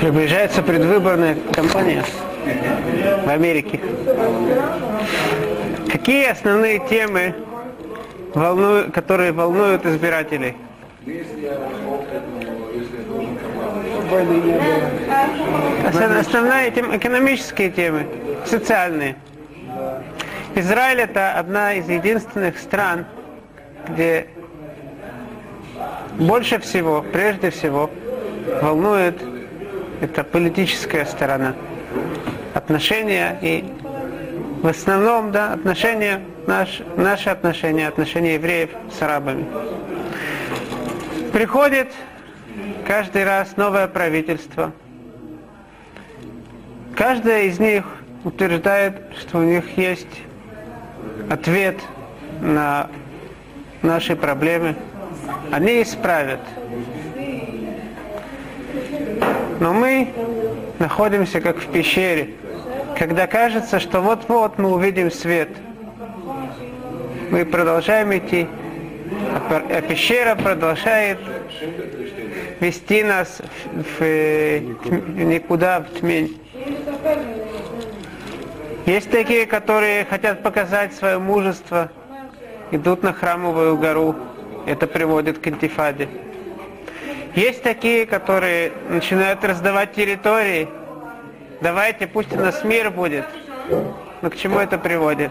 Приближается предвыборная кампания в Америке. Какие основные темы, которые волнуют избирателей? Основная тема, экономические темы, социальные. Израиль — это одна из единственных стран, где больше всего, прежде всего, волнует это политическая сторона. Отношения и в основном, да, отношения, наши отношения, отношения евреев с арабами. Приходит каждый раз новое правительство. Каждое из них утверждает, что у них есть ответ на наши проблемы. Они исправят. Но мы находимся как в пещере, когда кажется, что вот-вот мы увидим свет. Мы продолжаем идти, а пещера продолжает вести нас в никуда, в тьмень. Есть такие, которые хотят показать свое мужество, идут на Храмовую гору. Это приводит к интифаде. Есть такие, которые начинают раздавать территории. Давайте, пусть у нас мир будет. Но к чему это приводит?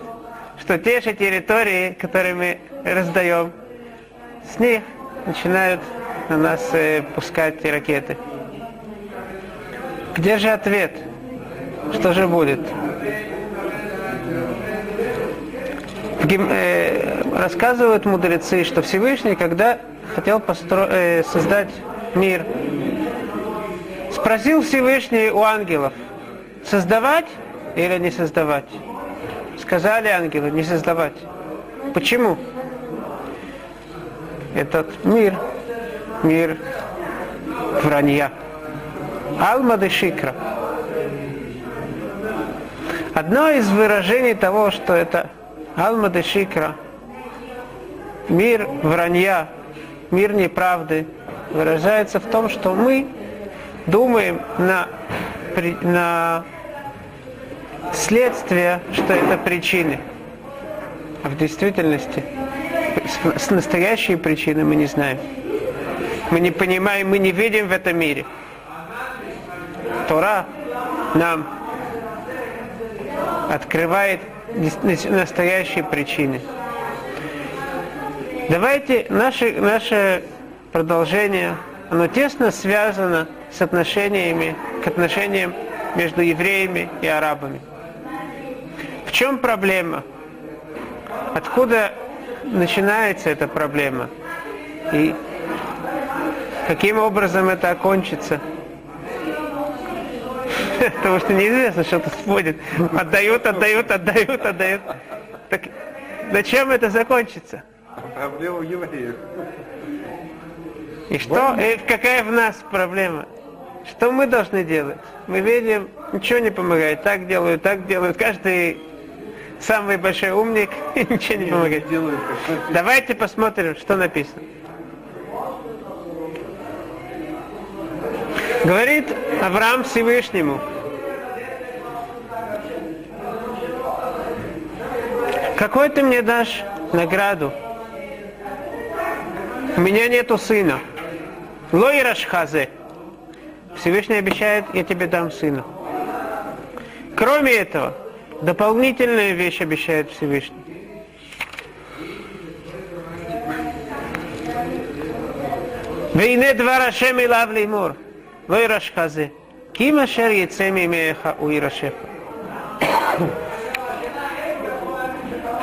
Что те же территории, которые мы раздаем, с них начинают на нас пускать ракеты. Где же ответ? Что же будет? Рассказывают мудрецы, что Всевышний, когда хотел создать мир, спросил Всевышний у ангелов, создавать или не создавать? Сказали ангелы, не создавать. Почему? Этот мир, мир вранья. Алма де шикра. Одно из выражений того, что это Алма де шикра, мир вранья, мир неправды, выражается в том, что мы думаем на следствие, что это причины. А в действительности с настоящей причиной мы не знаем. Мы не понимаем, мы не видим в этом мире. Тора нам открывает настоящие причины. Давайте, наше продолжение, оно тесно связано с отношениями, к отношениям между евреями и арабами. В чем проблема? Откуда начинается эта проблема? И каким образом это окончится? Потому что неизвестно, что тут будет. Отдают. Так на чем это закончится? Проблема в евреях. И что? И какая в нас проблема? Что мы должны делать? Мы видим, ничего не помогает. Так делают. Каждый самый большой умник, ничего не помогает. Давайте посмотрим, что написано. Говорит Авраам Всевышнему, какой ты мне дашь награду? У меня нету сына. Лойрашхазе. Всевышний обещает, я тебе дам сына. Кроме этого, дополнительная вещь обещает Всевышний. Вейне дварашем и лавли мор. Лойрашхазе. Кимашер яцеми меха уирашеха.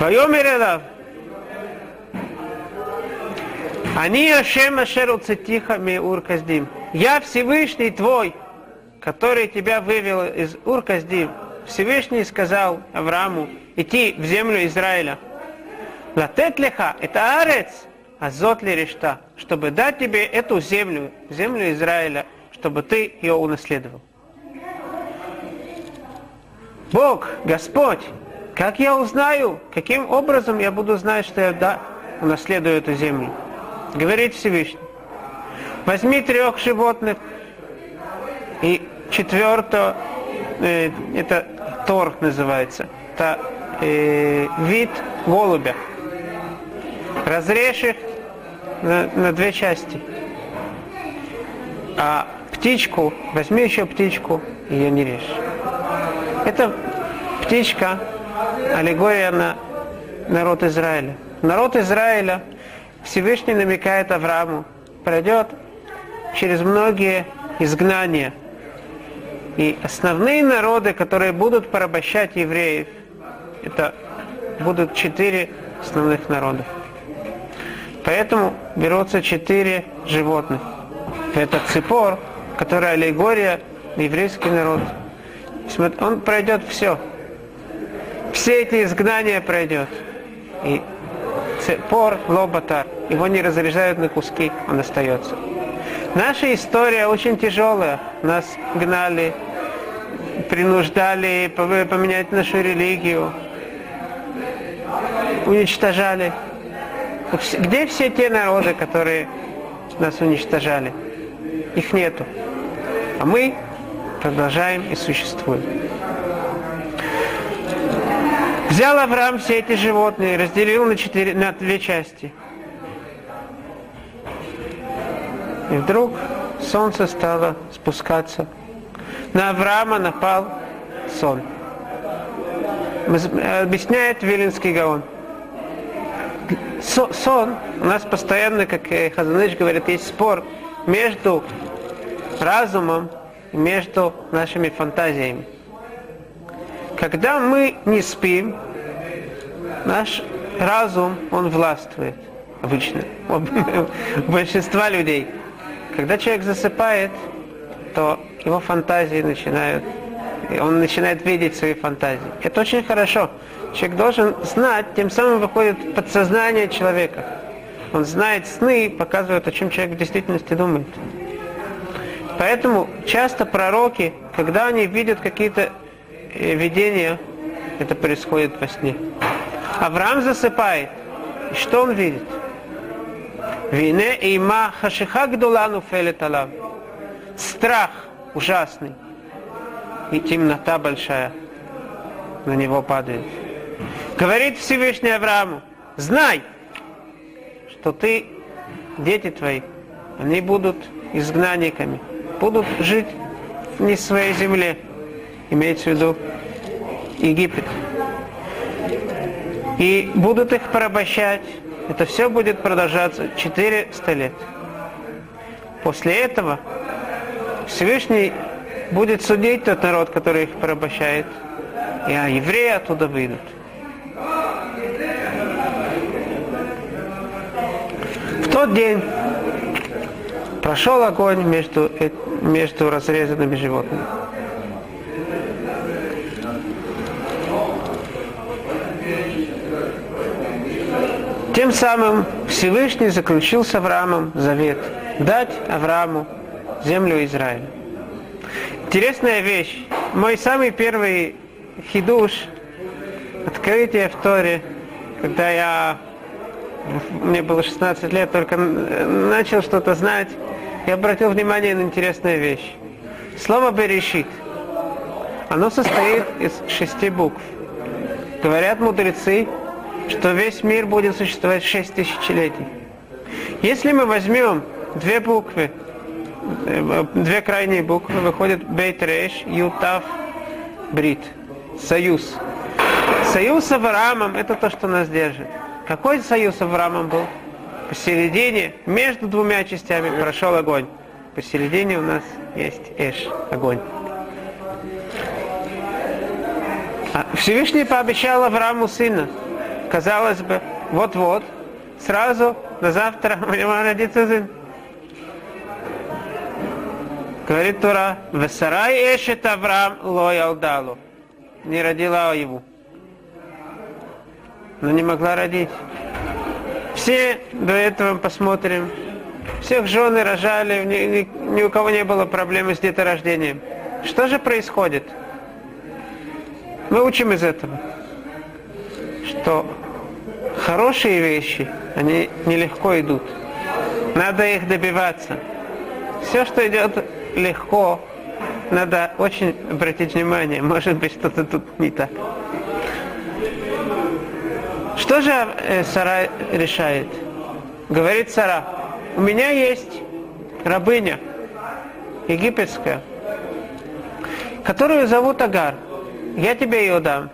Вайомер элав. Я Всевышний твой, который тебя вывел из Ур-Каздим. Всевышний сказал Аврааму идти в землю Израиля. Латетлеха, это арец, азот лирешта, чтобы дать тебе эту землю, землю Израиля, чтобы ты ее унаследовал. Бог, Господь, как я узнаю, каким образом я буду знать, что я унаследую эту землю? Говорит Всевышний. Возьми 3 животных, и 4-е, это торг называется, это вид голубя. Разрежь их на 2 части. А птичку, возьми еще птичку, ее не режь. Это птичка, аллегория на народ Израиля. Народ Израиля, Всевышний намекает Аврааму, пройдет через многие изгнания. И основные народы, которые будут порабощать евреев, это будут 4 основных народа. Поэтому берутся 4 животных. Это ципор, которая аллегория на еврейский народ. Он пройдет все. Все эти изгнания пройдет. И цепор лоботар. Его не разрезают на куски, он остается. Наша история очень тяжелая. Нас гнали, принуждали поменять нашу религию. Уничтожали. Где все те народы, которые нас уничтожали? Их нету. А мы продолжаем и существуем. Взял Авраам все эти животные, разделил на 2 части. И вдруг солнце стало спускаться. На Авраама напал сон. Объясняет Виленский Гаон. Сон у нас постоянно, как Хазаныч говорит, есть спор между разумом и между нашими фантазиями. Когда мы не спим, наш разум, он властвует обычно, у большинства людей. Когда человек засыпает, то его фантазии начинают, и он начинает видеть свои фантазии. Это очень хорошо. Человек должен знать, тем самым выходит подсознание человека. Он знает сны и показывает, о чем человек в действительности думает. Поэтому часто пророки, когда они видят какие-то видения, это происходит во сне. Авраам засыпает. И что он видит? Вине има хашиха гдулану фелеталам. Страх ужасный. И темнота большая на него падает. Говорит Всевышний Аврааму: знай, что ты, дети твои, они будут изгнанниками, будут жить не в своей земле. Имеется в виду Египет. И будут их порабощать. Это все будет продолжаться 400 лет. После этого Всевышний будет судить тот народ, который их порабощает, и евреи оттуда выйдут. В тот день прошел огонь между разрезанными животными. Тем самым Всевышний заключил с Авраамом завет дать Аврааму землю Израиля. Интересная вещь. Мой самый первый хидуш, открытие в Торе, когда мне было 16 лет, только начал что-то знать, я обратил внимание на интересную вещь. Слово «берешит», оно состоит из 6 букв. Говорят мудрецы, что весь мир будет существовать 6 тысячелетий. Если мы возьмем 2 буквы, 2 крайние буквы, выходит Бейт Рейш, Ютав, Брит, союз. Союз с Авраамом – это то, что нас держит. Какой союз с Авраамом был? Посередине, между 2 частями прошел огонь. Посередине у нас есть Эш, огонь. Всевышний пообещал Аврааму сына. Казалось бы, вот-вот сразу, до завтра, у него родится сын. Говорит Тора, «Весарай эшет Авраам лоялдалу». Не родила его. Но не могла родить. Все, до этого посмотрим, всех жены рожали, ни у кого не было проблемы с деторождением. Что же происходит? Мы учим из этого, что хорошие вещи, они нелегко идут. Надо их добиваться. Все, что идет легко, надо очень обратить внимание, может быть, что-то тут не так. Что же Сара решает? Говорит Сара, у меня есть рабыня египетская, которую зовут Агарь. Я тебе ее дам.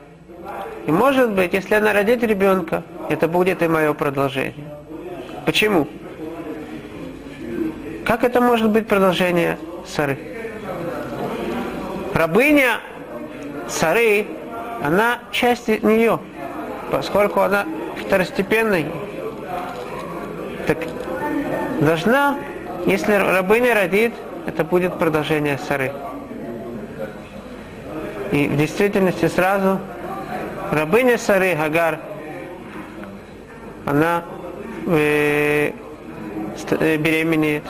И может быть, если она родит ребенка, это будет и мое продолжение. Почему? Как это может быть продолжение Сары? Рабыня Сары, она часть нее, поскольку она второстепенная. Так должна, если рабыня родит, это будет продолжение Сары. И в действительности сразу рабыня Сары, Агар, она беременеет.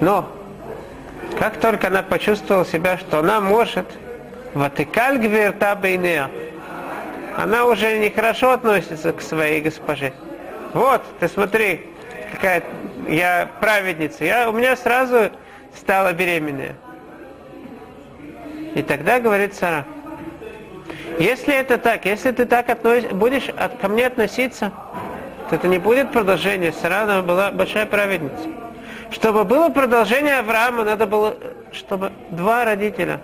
Но как только она почувствовала себя, что она может, ватикаль гверта бейнеа, она уже нехорошо относится к своей госпоже. Вот, ты смотри, какая я праведница, у меня сразу стала беременная. И тогда говорит Сара, если это так, если ты так будешь ко мне относиться, то это не будет продолжение. Сара была большая праведница. Чтобы было продолжение Авраама, надо было, чтобы два родителя,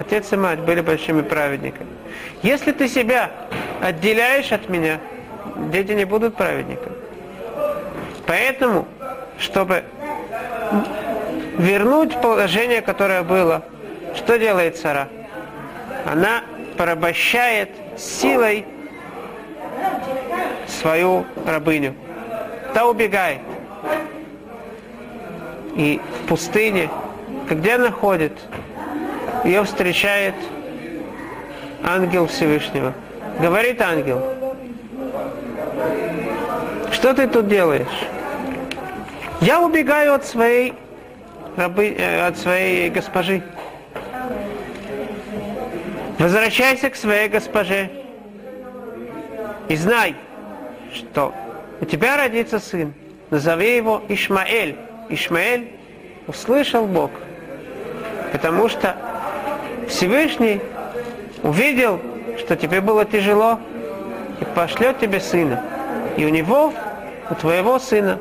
отец и мать, были большими праведниками. Если ты себя отделяешь от меня, дети не будут праведниками. Поэтому, чтобы вернуть положение, которое было, что делает Сара? Она порабощает силой свою рабыню. Та убегает. И в пустыне, где она ходит, ее встречает ангел Всевышнего. Говорит ангел, что ты тут делаешь? Я убегаю от своей госпожи. Возвращайся к своей госпоже и знай, что у тебя родится сын. Назови его Ишмаэль. Ишмаэль услышал Бог, потому что Всевышний увидел, что тебе было тяжело, и пошлет тебе сына. И у твоего сына,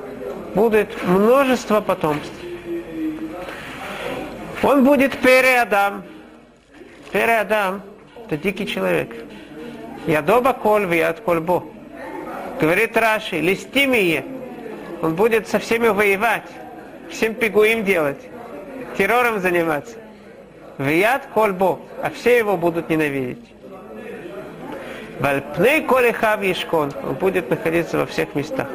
будет множество потомств. Он будет переадам. Переадам. Это дикий человек. Ядоба кольви, яд кольбо. Говорит Раши, листимие. Он будет со всеми воевать, всем пигуим делать, террором заниматься. Вияд кольбо, а все его будут ненавидеть. Вальпней коли хав ешкон. Он будет находиться во всех местах.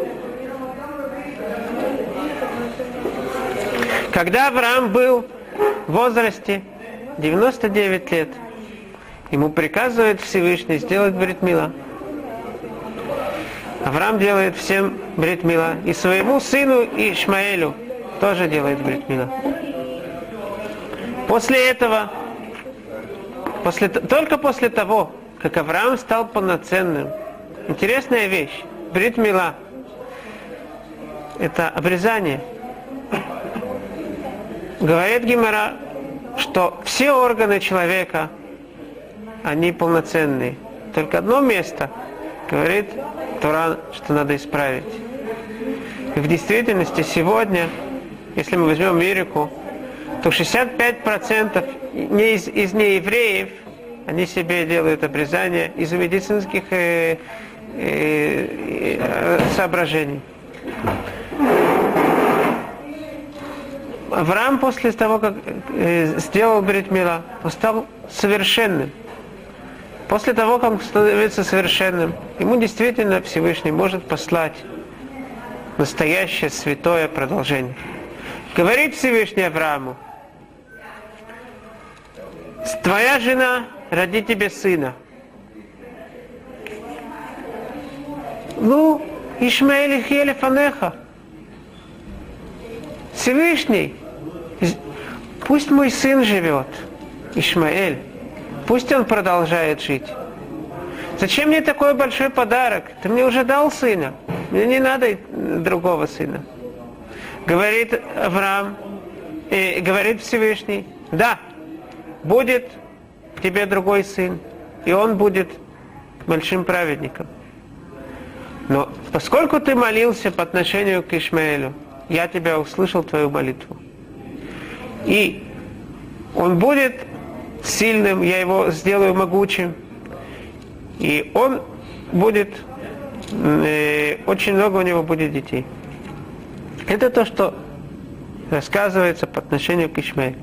Когда Авраам был в возрасте 99 лет, ему приказывает Всевышний сделать брит-мила. Авраам делает всем брит-мила. И своему сыну Ишмаэлю тоже делает брит-мила. После этого, только после того, как Авраам стал полноценным. Интересная вещь. Брит-мила. Это обрезание. Говорит Гемара, что все органы человека, они полноценные. Только одно место, говорит Тора, что надо исправить. И в действительности сегодня, если мы возьмем Америку, то 65% из неевреев, они себе делают обрезание из медицинских соображений. Авраам после того, как сделал брит-мила, он стал совершенным. После того, как он становится совершенным, ему действительно Всевышний может послать настоящее святое продолжение. Говорит Всевышний Аврааму: твоя жена родит тебе сына. Ну, Ишмаэль хеле фанеха. Всевышний, пусть мой сын живет, Ишмаэль, пусть он продолжает жить. Зачем мне такой большой подарок? Ты мне уже дал сына, мне не надо другого сына. Говорит Авраам, говорит Всевышний: да, будет тебе другой сын, и он будет большим праведником. Но поскольку ты молился по отношению к Ишмаэлю, я тебя услышал, твою молитву. И он будет сильным, я его сделаю могучим. И он будет, очень много у него будет детей. Это то, что рассказывается по отношению к Ишмаэлю.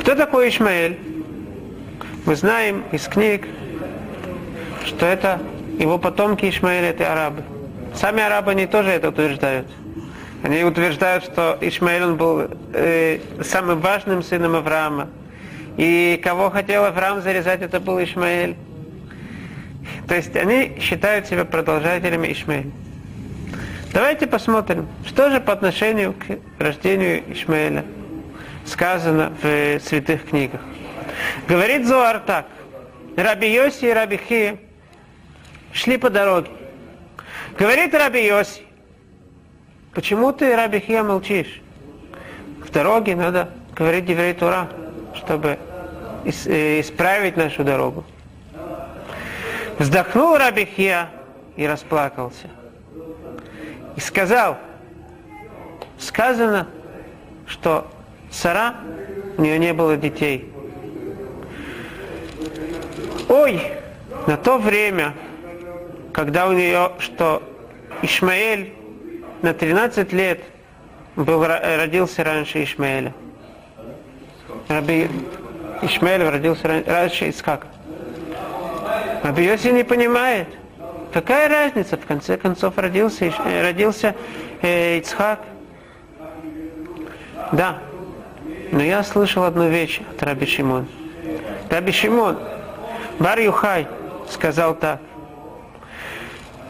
Кто такой Ишмаэль? Мы знаем из книг, что это его потомки Ишмаэля, это арабы. Сами арабы, они тоже это утверждают. Они утверждают, что Ишмаэль он был самым важным сыном Авраама. И кого хотел Авраам зарезать, это был Ишмаэль. То есть они считают себя продолжателями Ишмаэля. Давайте посмотрим, что же по отношению к рождению Ишмаэля сказано в святых книгах. Говорит Зоар так: Раби Йоси и Раби Хи шли по дороге. Говорит Раби Йоси: почему ты, Раби Хия, молчишь? В дороге надо говорить диврей Тора, чтобы исправить нашу дорогу. Вздохнул Раби Хия и расплакался. И сказал: сказано, что Сара, у нее не было детей. Ой, на то время, когда у нее, что Ишмаэль на 13 лет родился раньше Ишмаэля. Ишмаэль родился раньше Ицхака. Раби Йоси не понимает. Какая разница? В конце концов родился Ицхак. Да. Но я слышал одну вещь от Раби Шимона. Раби Шимон Бар Юхай сказал так: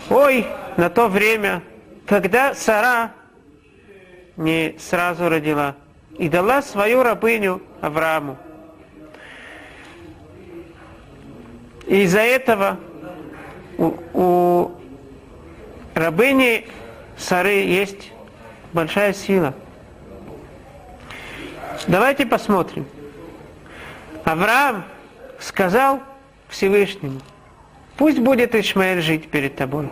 ой, на то время, когда Сара не сразу родила и дала свою рабыню Аврааму. И из-за этого у рабыни Сары есть большая сила. Давайте посмотрим. Авраам сказал Всевышнему: пусть будет Ишмаэль жить перед тобой.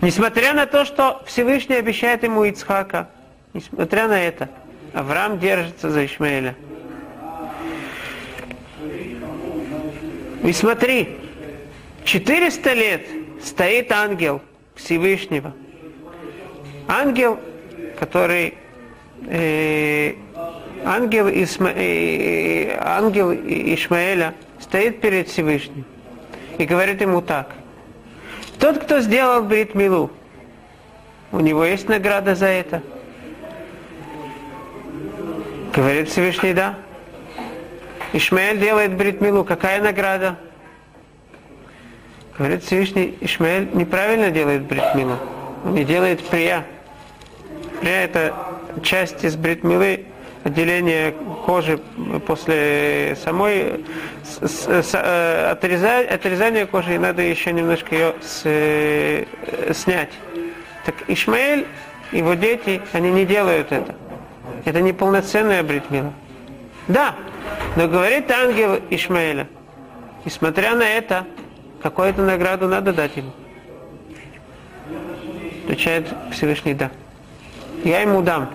Несмотря на то, что Всевышний обещает ему Ицхака, несмотря на это, Авраам держится за Ишмаэля. И смотри, 400 лет стоит ангел Всевышнего. Ангел, который... ангел Ишмаэля стоит перед Всевышним и говорит ему так: тот, кто сделал брит милу, у него есть награда за это? Говорит Всевышний: да. Ишмаэль делает брит милу, какая награда? Говорит Всевышний: Ишмаэль неправильно делает брит милу, он не делает прия. Прия — это часть из брит милы, отделение кожи после самой, отрезания кожи, и надо еще немножко ее снять. Так Ишмаэль, его дети, они не делают это. Это неполноценная брит мила. Да, но говорит ангел Ишмаэля: несмотря на это, какую-то награду надо дать ему. Отвечает Всевышний: да. Я ему дам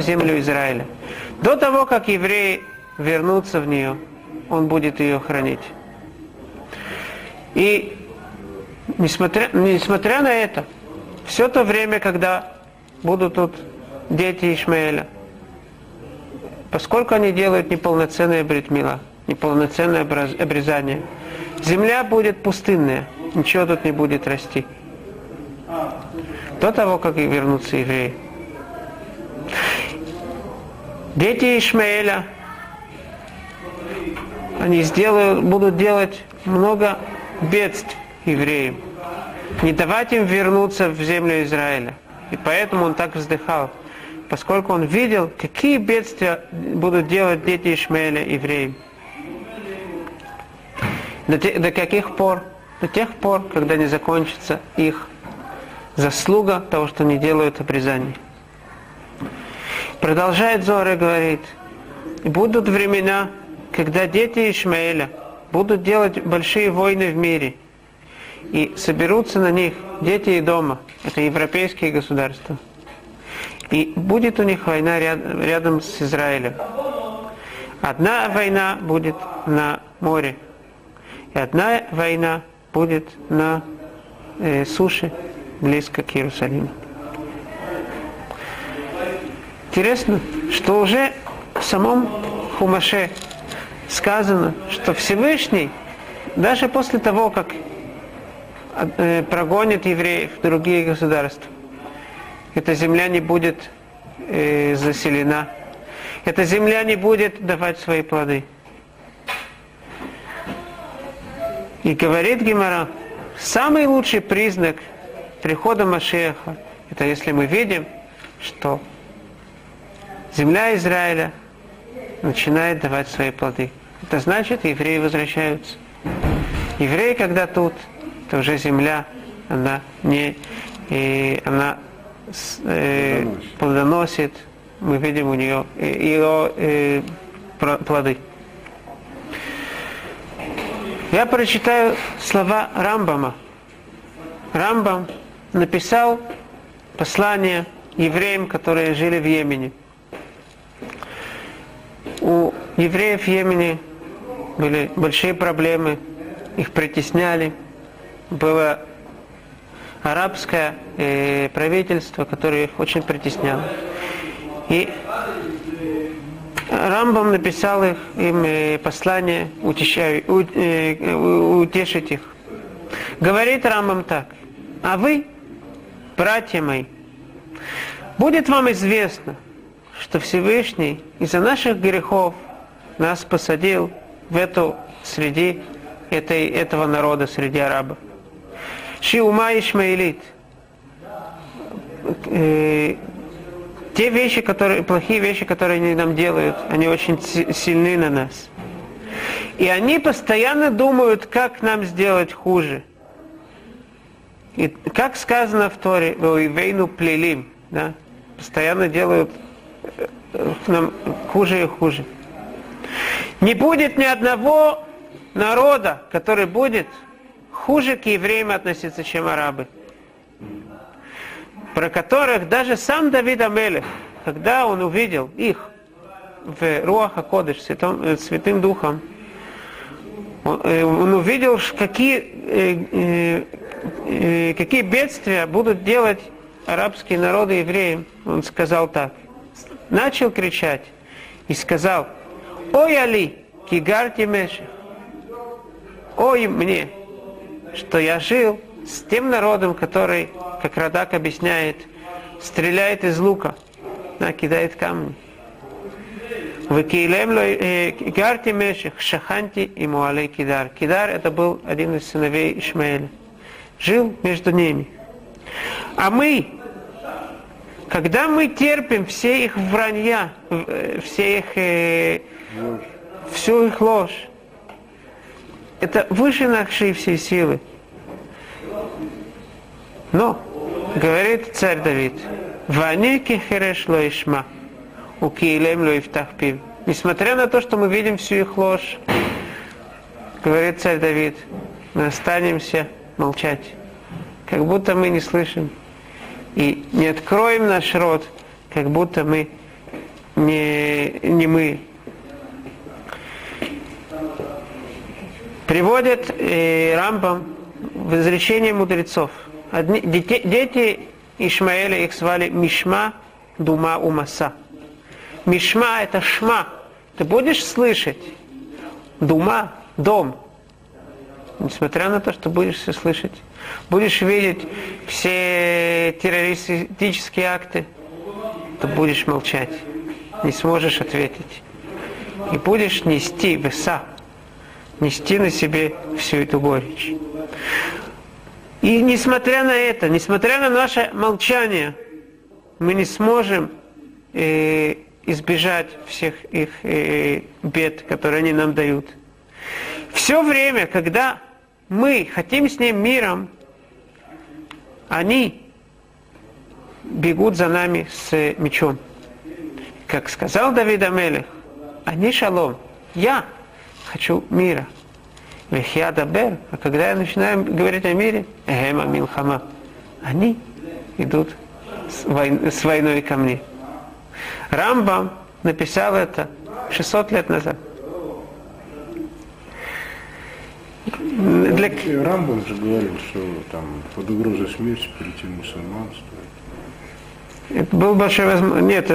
землю Израиля. До того, как евреи вернутся в нее, он будет ее хранить. И несмотря на это, все то время, когда будут тут дети Ишмаэля, поскольку они делают неполноценное брит мила, неполноценное обрезание, земля будет пустынная, ничего тут не будет расти. До того, как и вернутся евреи. Дети Ишмаэля, они будут делать много бедствий евреям, не давать им вернуться в землю Израиля. И поэтому он так вздыхал, поскольку он видел, какие бедствия будут делать дети Ишмаэля евреям. До каких пор? До тех пор, когда не закончится их заслуга того, что не делают обрезание. Продолжает Зора и говорит: будут времена, когда дети Ишмаэля будут делать большие войны в мире, и соберутся на них дети Идома, это европейские государства, и будет у них война рядом с Израилем. Одна война будет на море, и одна война будет на суше, близко к Иерусалиму. Интересно, что уже в самом Хумаше сказано, что Всевышний, даже после того, как прогонят евреев в другие государства, эта земля не будет заселена, эта земля не будет давать свои плоды. И говорит Гемара, самый лучший признак прихода Машиаха, это если мы видим, что земля Израиля начинает давать свои плоды. Это значит, евреи возвращаются. Евреи, когда тут, то уже земля, она плодоносит, мы видим у нее ее плоды. Я прочитаю слова Рамбама. Рамбам написал послание евреям, которые жили в Йемене. У евреев в Йемене были большие проблемы, их притесняли. Было арабское правительство, которое их очень притесняло. И Рамбам написал им послание утешить их. Говорит Рамбам так: а вы, братья мои, будет вам известно, что Всевышний из-за наших грехов нас посадил в этого народа, среди арабов. Шиума Ишмаэлит. Те вещи, плохие вещи, которые они нам делают, они очень сильны на нас. И они постоянно думают, как нам сделать хуже. И как сказано в Торе, вейну плелим, да? Постоянно делают нам хуже и хуже. Не будет ни одного народа, который будет хуже к евреям относиться, чем арабы, про которых даже сам Давид Амелех, когда он увидел их в Руаха Кодыш, Святым Духом, он увидел, какие бедствия будут делать арабские народы евреям. Он сказал так, начал кричать и сказал: «Ой, Али, Кидар Тимеши! Ой мне, что я жил с тем народом, который, как Радак объясняет, стреляет из лука, кидает камни. Кидар — это был один из сыновей Ишмаэля. Жил между ними. А мы, когда мы терпим все их вранья, всю их ложь, это выше нашей всей силы. Но, говорит царь Давид, несмотря на то, что мы видим всю их ложь, говорит царь Давид, мы останемся молчать, как будто мы не слышим, и не откроем наш рот, как будто мы не мы. Приводит Рамбам в изречение мудрецов. Дети Ишмаэля, их звали Мишма, Дума, Умаса. Мишма — это шма, ты будешь слышать. Дума — дом. несмотря на то, что будешь все слышать, будешь видеть все террористические акты, то будешь молчать, не сможешь ответить. И будешь нести веса, нести на себе всю эту горечь. И несмотря на это, несмотря на наше молчание, мы не сможем избежать всех их бед, которые они нам дают. Все время, когда мы хотим с ним миром, они бегут за нами с мечом. Как сказал Давид Амелех, они шалом, я хочу мира. Вехиадабер, а когда я начинаю говорить о мире, эгэма милхама, они идут с войной ко мне. Рамбам написал это 600 лет назад. Рамбам же говорил, что там под угрозой смерти перейти в мусульманство. Это был большой возможность. Нет,